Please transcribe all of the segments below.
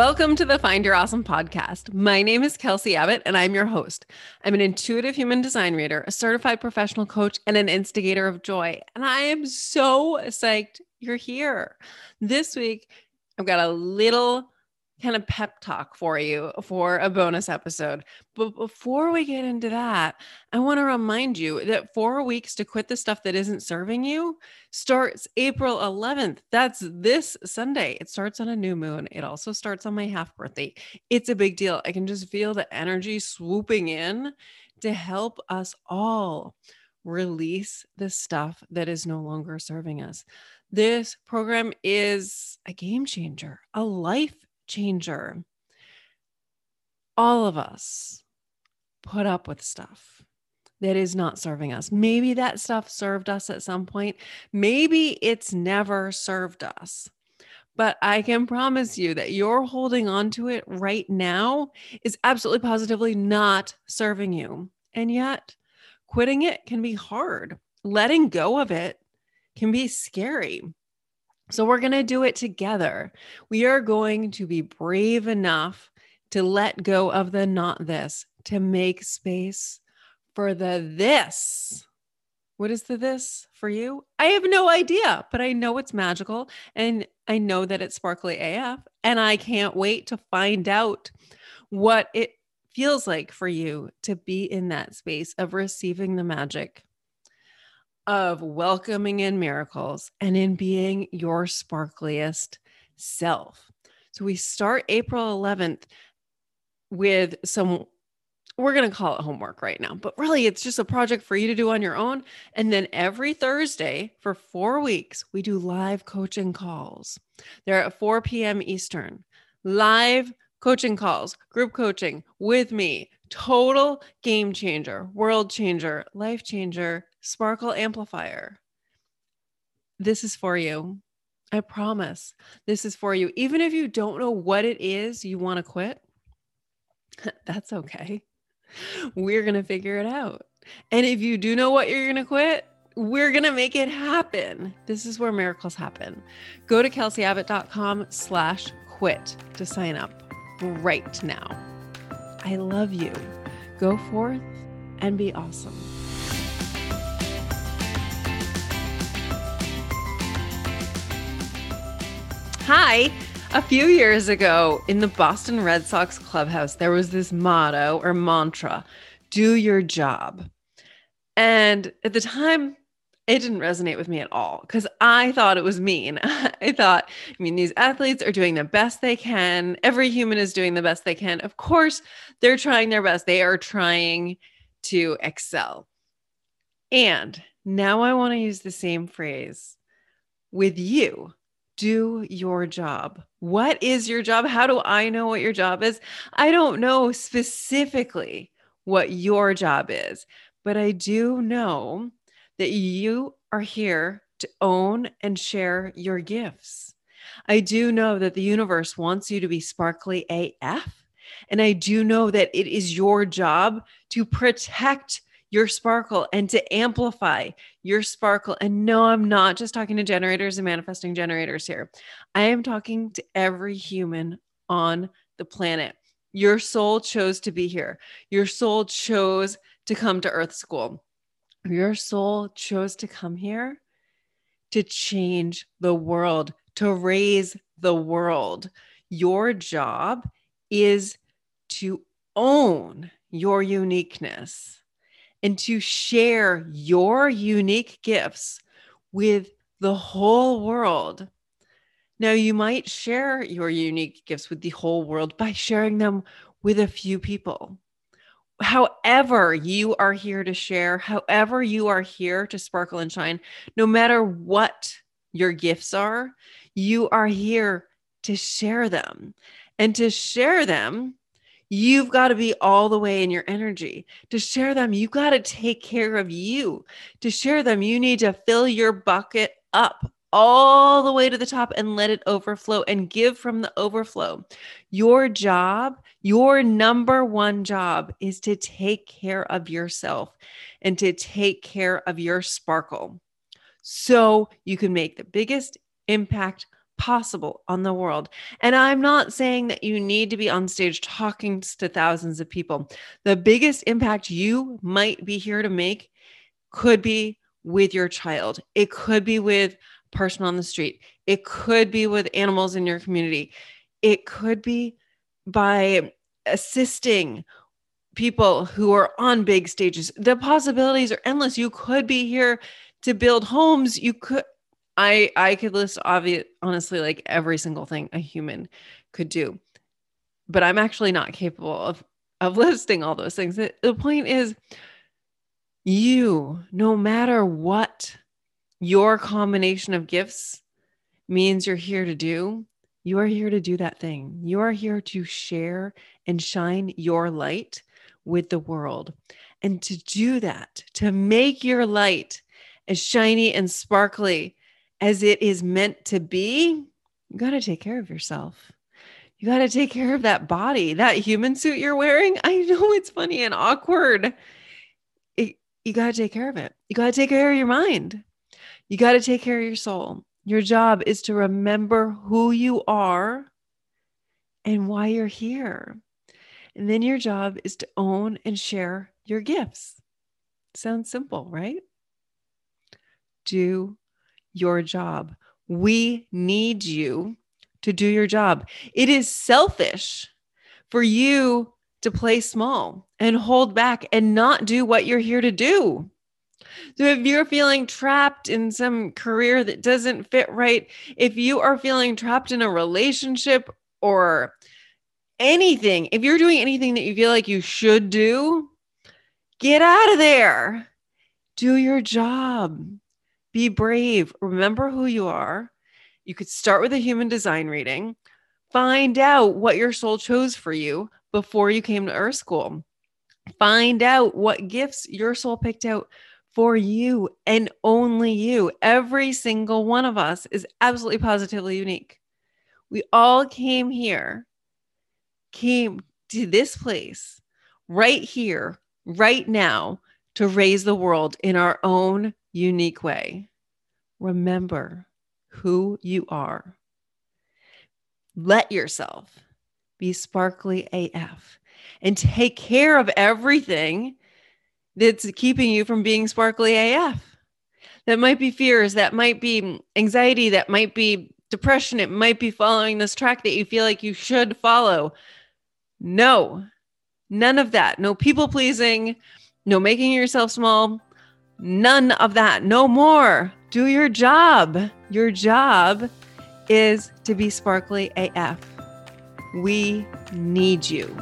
Welcome to the Find Your Awesome podcast. My name is Kelsey Abbott, and I'm your host. I'm an intuitive human design reader, a certified professional coach, and an instigator of joy. And I am so psyched you're here. This week, I've got a little kind of pep talk for you for a bonus episode. But before we get into that, I want to remind you that 4 weeks to quit the stuff that isn't serving you starts April 11th. That's this Sunday. It starts on a new moon. It also starts on my half birthday. It's a big deal. I can just feel the energy swooping in to help us all release the stuff that is no longer serving us. This program is a game changer, a life changer. All of us put up with stuff that is not serving us. Maybe that stuff served us at some point. Maybe it's never served us. But I can promise you that you're holding on to it right now is absolutely positively not serving you. And yet, quitting it can be hard. Letting go of it can be scary. So we're going to do it together. We are going to be brave enough to let go of the not this, to make space for the this. What is the this for you? I have no idea, but I know it's magical and I know that it's sparklyAF, and I can't wait to find out what it feels like for you to be in that space of receiving the magic, of welcoming in miracles, and in being your sparkliest self. So we start April 11th with some, we're going to call it homework right now, but really it's just a project for you to do on your own. And then every Thursday for 4 weeks, we do live coaching calls. They're at 4 p.m. Eastern. Live coaching calls, group coaching with me, total game changer, world changer, life changer, sparkle amplifier. This is for you. I promise this is for you. Even if you don't know what it is you want to quit, that's okay. We're going to figure it out. And if you do know what you're going to quit, we're going to make it happen. This is where miracles happen. Go to kelseyabbott.com/quit to sign up right now. I love you. Go forth and be awesome. Hi, a few years ago in the Boston Red Sox clubhouse, there was this motto or mantra, do your job. And at the time, it didn't resonate with me at all because I thought it was mean. I mean, these athletes are doing the best they can. Every human is doing the best they can. Of course, they're trying their best. They are trying to excel. And now I want to use the same phrase with you. Do your job. What is your job? How do I know what your job is? I don't know specifically what your job is, but I do know that you are here to own and share your gifts. I do know that the universe wants you to be sparkly AF, and I do know that it is your job to protect your sparkle and to amplify your sparkle. And no, I'm not just talking to generators and manifesting generators here. I am talking to every human on the planet. Your soul chose to be here. Your soul chose to come to Earth School. Your soul chose to come here to change the world, to raise the world. Your job is to own your uniqueness and to share your unique gifts with the whole world. Now, you might share your unique gifts with the whole world by sharing them with a few people. However you are here to share, however you are here to sparkle and shine, no matter what your gifts are, you are here to share them. And to share them, you've got to be all the way in your energy. To share them, you've got to take care of you. To share them, you need to fill your bucket up all the way to the top and let it overflow and give from the overflow. Your job, your number one job, is to take care of yourself and to take care of your sparkle so you can make the biggest impact possible on the world. And I'm not saying that you need to be on stage talking to thousands of people. The biggest impact you might be here to make could be with your child. It could be with a person on the street. It could be with animals in your community. It could be by assisting people who are on big stages. The possibilities are endless. You could be here to build homes. You could, I could list honestly, like every single thing a human could do, but I'm actually not capable of listing all those things. The point is, you, no matter what your combination of gifts means you're here to do, you are here to do that thing. You are here to share and shine your light with the world. And to do that, to make your light as shiny and sparkly as it is meant to be, you got to take care of yourself. You got to take care of that body, that human suit you're wearing. I know it's funny and awkward. You got to take care of it. You got to take care of your mind. You got to take care of your soul. Your job is to remember who you are and why you're here. And then your job is to own and share your gifts. Sounds simple, right? Do your job. We need you to do your job. It is selfish for you to play small and hold back and not do what you're here to do. So if you're feeling trapped in some career that doesn't fit right, if you are feeling trapped in a relationship or anything, if you're doing anything that you feel like you should do, get out of there. Do your job. Be brave. Remember who you are. You could start with a human design reading. Find out what your soul chose for you before you came to Earth School. Find out what gifts your soul picked out for you and only you. Every single one of us is absolutely positively unique. We all came here, came to this place right here, right now, to raise the world in our own unique way. Remember who you are. Let yourself be sparkly AF and take care of everything that's keeping you from being sparkly AF. That might be fears, that might be anxiety, that might be depression, it might be following this track that you feel like you should follow. No, none of that. No people pleasing, no making yourself small, none of that. No more. Do your job. Your job is to be sparkly AF. We need you.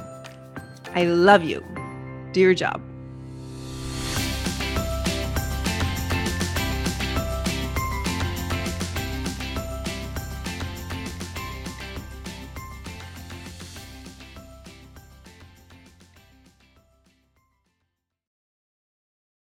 I love you. Do your job.